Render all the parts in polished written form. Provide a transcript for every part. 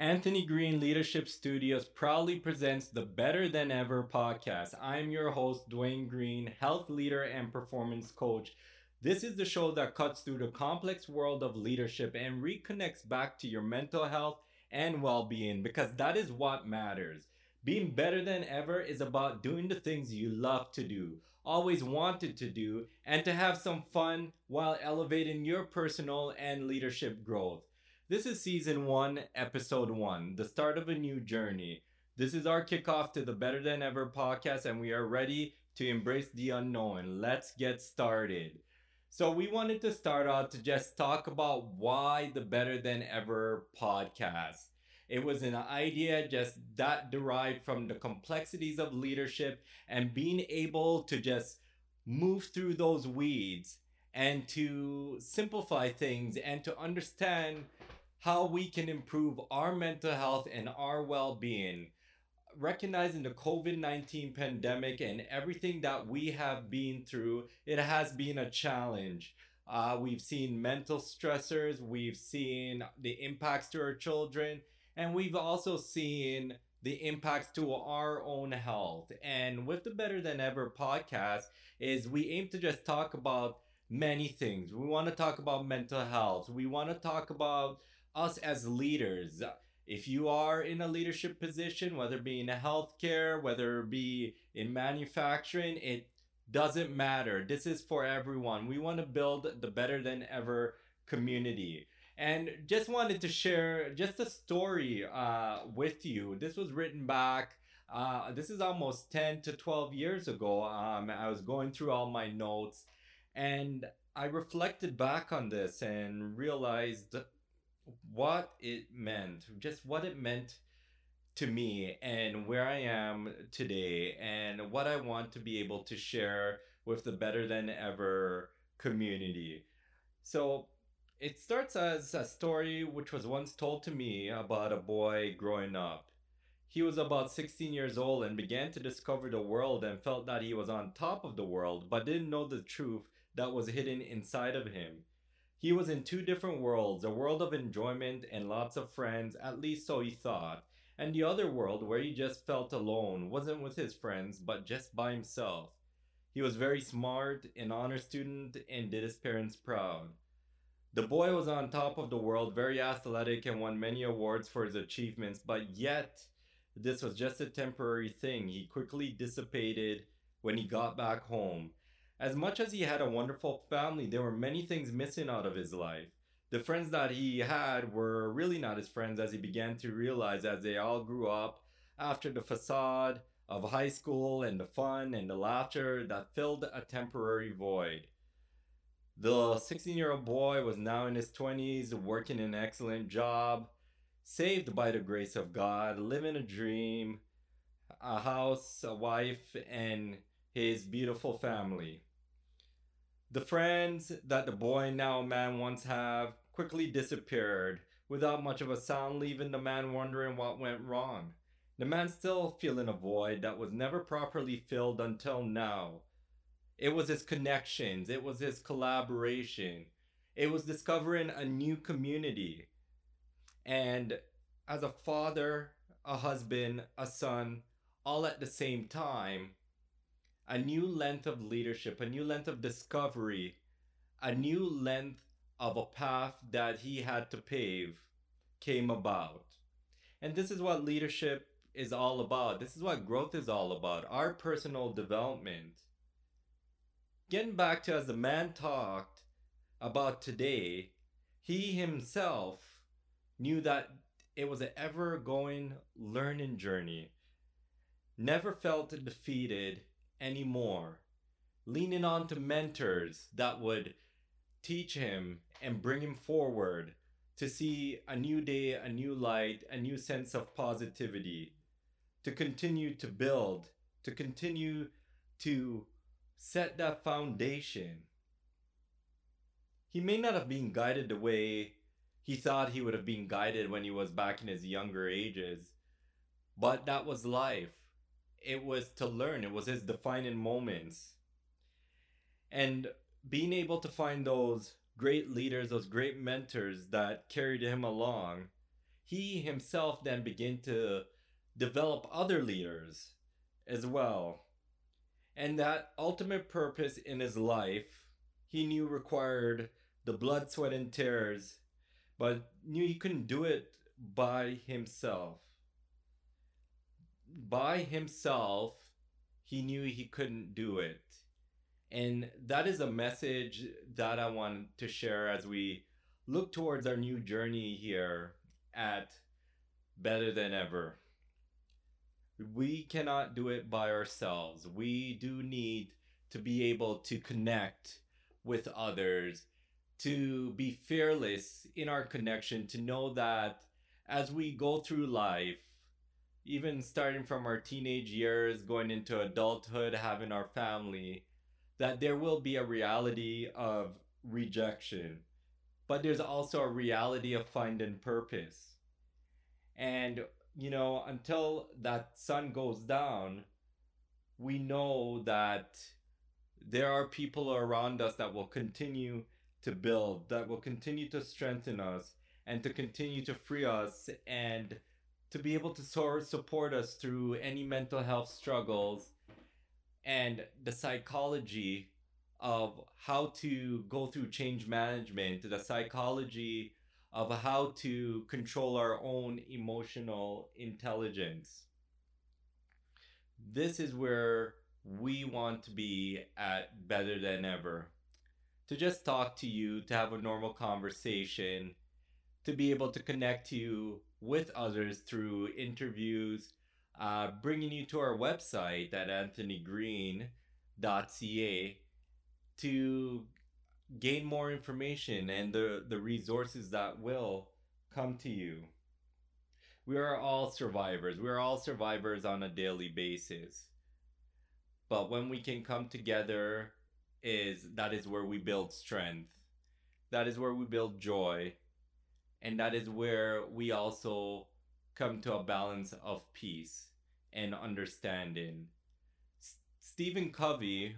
Anthony Green Leadership Studios proudly presents the Better Than Ever podcast. I'm your host, Dwayne Green, health leader and performance coach. This is the show that cuts through the complex world of leadership and reconnects back to your mental health and well-being, because that is what matters. Being better than ever is about doing the things you love to do, always wanted to do, and to have some fun while elevating your personal and leadership growth. This is Season 1, Episode 1, the start of a new journey. This is our kickoff to the Better Than Ever podcast, and we are ready to embrace the unknown. Let's get started. So we wanted to start out to just talk about why the Better Than Ever podcast. It was an idea just that derived from the complexities of leadership and being able to just move through those weeds and to simplify things and to understand how we can improve our mental health and our well-being. Recognizing the COVID-19 pandemic and everything that we have been through, it has been a challenge. We've seen mental stressors, we've seen the impacts to our children, and we've also seen the impacts to our own health. And with the Better Than Ever podcast is we aim to just talk about many things. We want to talk about mental health. We want to talk about us as leaders. If you are in a leadership position, whether it be in healthcare, whether it be in manufacturing, it doesn't matter. This is for everyone. We want to build the Better Than Ever community. And just wanted to share just a story with you. This was written back, this is almost 10 to 12 years ago. I was going through all my notes and I reflected back on this and realized what it meant, just what it meant to me and where I am today and what I want to be able to share with the Better Than Ever community. So it starts as a story which was once told to me about a boy growing up. He was about 16 years old and began to discover the world and felt that he was on top of the world, but didn't know the truth that was hidden inside of him. He was in two different worlds, a world of enjoyment and lots of friends, at least so he thought, and the other world where he just felt alone, wasn't with his friends, but just by himself. He was very smart, an honor student, and did his parents proud. The boy was on top of the world, very athletic, and won many awards for his achievements, but yet this was just a temporary thing. He quickly dissipated when he got back home. As much as he had a wonderful family, there were many things missing out of his life. The friends that he had were really not his friends, as he began to realize as they all grew up. After the facade of high school and the fun and the laughter that filled a temporary void. The 16-year-old boy was now in his 20s, working an excellent job, saved by the grace of God, living a dream, a house, a wife, and his beautiful family. The friends that the boy and now a man once have quickly disappeared without much of a sound, leaving the man wondering what went wrong. The man still feeling a void that was never properly filled until now. It was his connections, it was his collaboration, it was discovering a new community. And as a father, a husband, a son, all at the same time, a new length of leadership, a new length of discovery, a new length of a path that he had to pave came about. And this is what leadership is all about. This is what growth is all about, our personal development. Getting back to as the man talked about today, he himself knew that it was an ever-going learning journey, never felt defeated anymore, leaning on to mentors that would teach him and bring him forward to see a new day, a new light, a new sense of positivity, to continue to build, to continue to set that foundation. He may not have been guided the way he thought he would have been guided when he was back in his younger ages, but that was life. It was to learn. It was his defining moments. And being able to find those great leaders, those great mentors that carried him along, he himself then began to develop other leaders as well. And that ultimate purpose in his life, he knew required the blood, sweat, and tears, but knew he couldn't do it by himself. By himself, he knew he couldn't do it. And that is a message that I want to share as we look towards our new journey here at Better Than Ever. We cannot do it by ourselves. We do need to be able to connect with others, to be fearless in our connection, to know that as we go through life, even starting from our teenage years, going into adulthood, having our family, that there will be a reality of rejection, but there's also a reality of finding purpose. And until that sun goes down, we know that there are people around us that will continue to build, that will continue to strengthen us and to continue to free us and to be able to support us through any mental health struggles and the psychology of how to go through change management, the psychology of how to control our own emotional intelligence. This is where we want to be at Better Than Ever. To just talk to you, to have a normal conversation, to be able to connect you with others through interviews, bringing you to our website at anthonygreen.ca to gain more information and the resources that will come to you. We are all survivors. We are all survivors on a daily basis. But when we can come together, that is where we build strength. That is where we build joy. And that is where we also come to a balance of peace and understanding. Stephen Covey,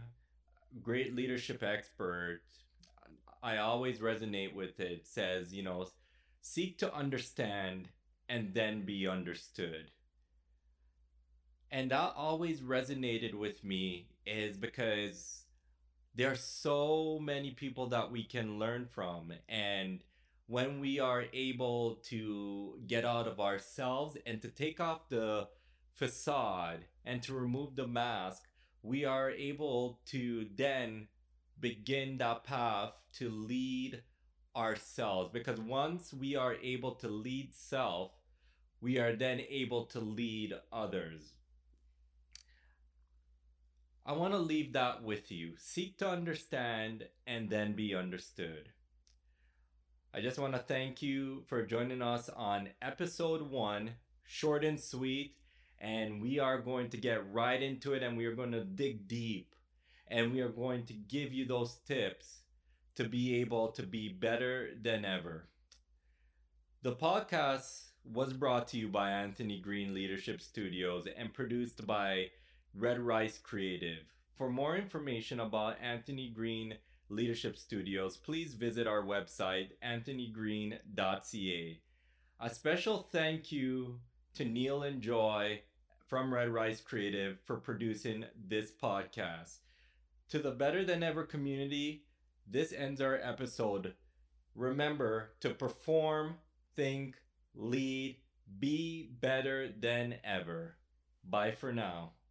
great leadership expert, I always resonate with it, says, seek to understand and then be understood. And that always resonated with me, is because there are so many people that we can learn from. And when we are able to get out of ourselves and to take off the facade and to remove the mask, we are able to then begin that path to lead ourselves, because once we are able to lead self, we are then able to lead others. I want to leave that with you. Seek to understand and then be understood. I just want to thank you for joining us on episode 1, short and sweet, and we are going to get right into it, and we are going to dig deep. And we are going to give you those tips to be able to be better than ever. The podcast was brought to you by Anthony Green Leadership Studios and produced by Red Rice Creative. For more information about Anthony Green Leadership Studios, please visit our website, anthonygreen.ca. A special thank you to Neil and Joy from Red Rice Creative for producing this podcast. To the Better Than Ever community, this ends our episode. Remember to perform, think, lead, be better than ever. Bye for now.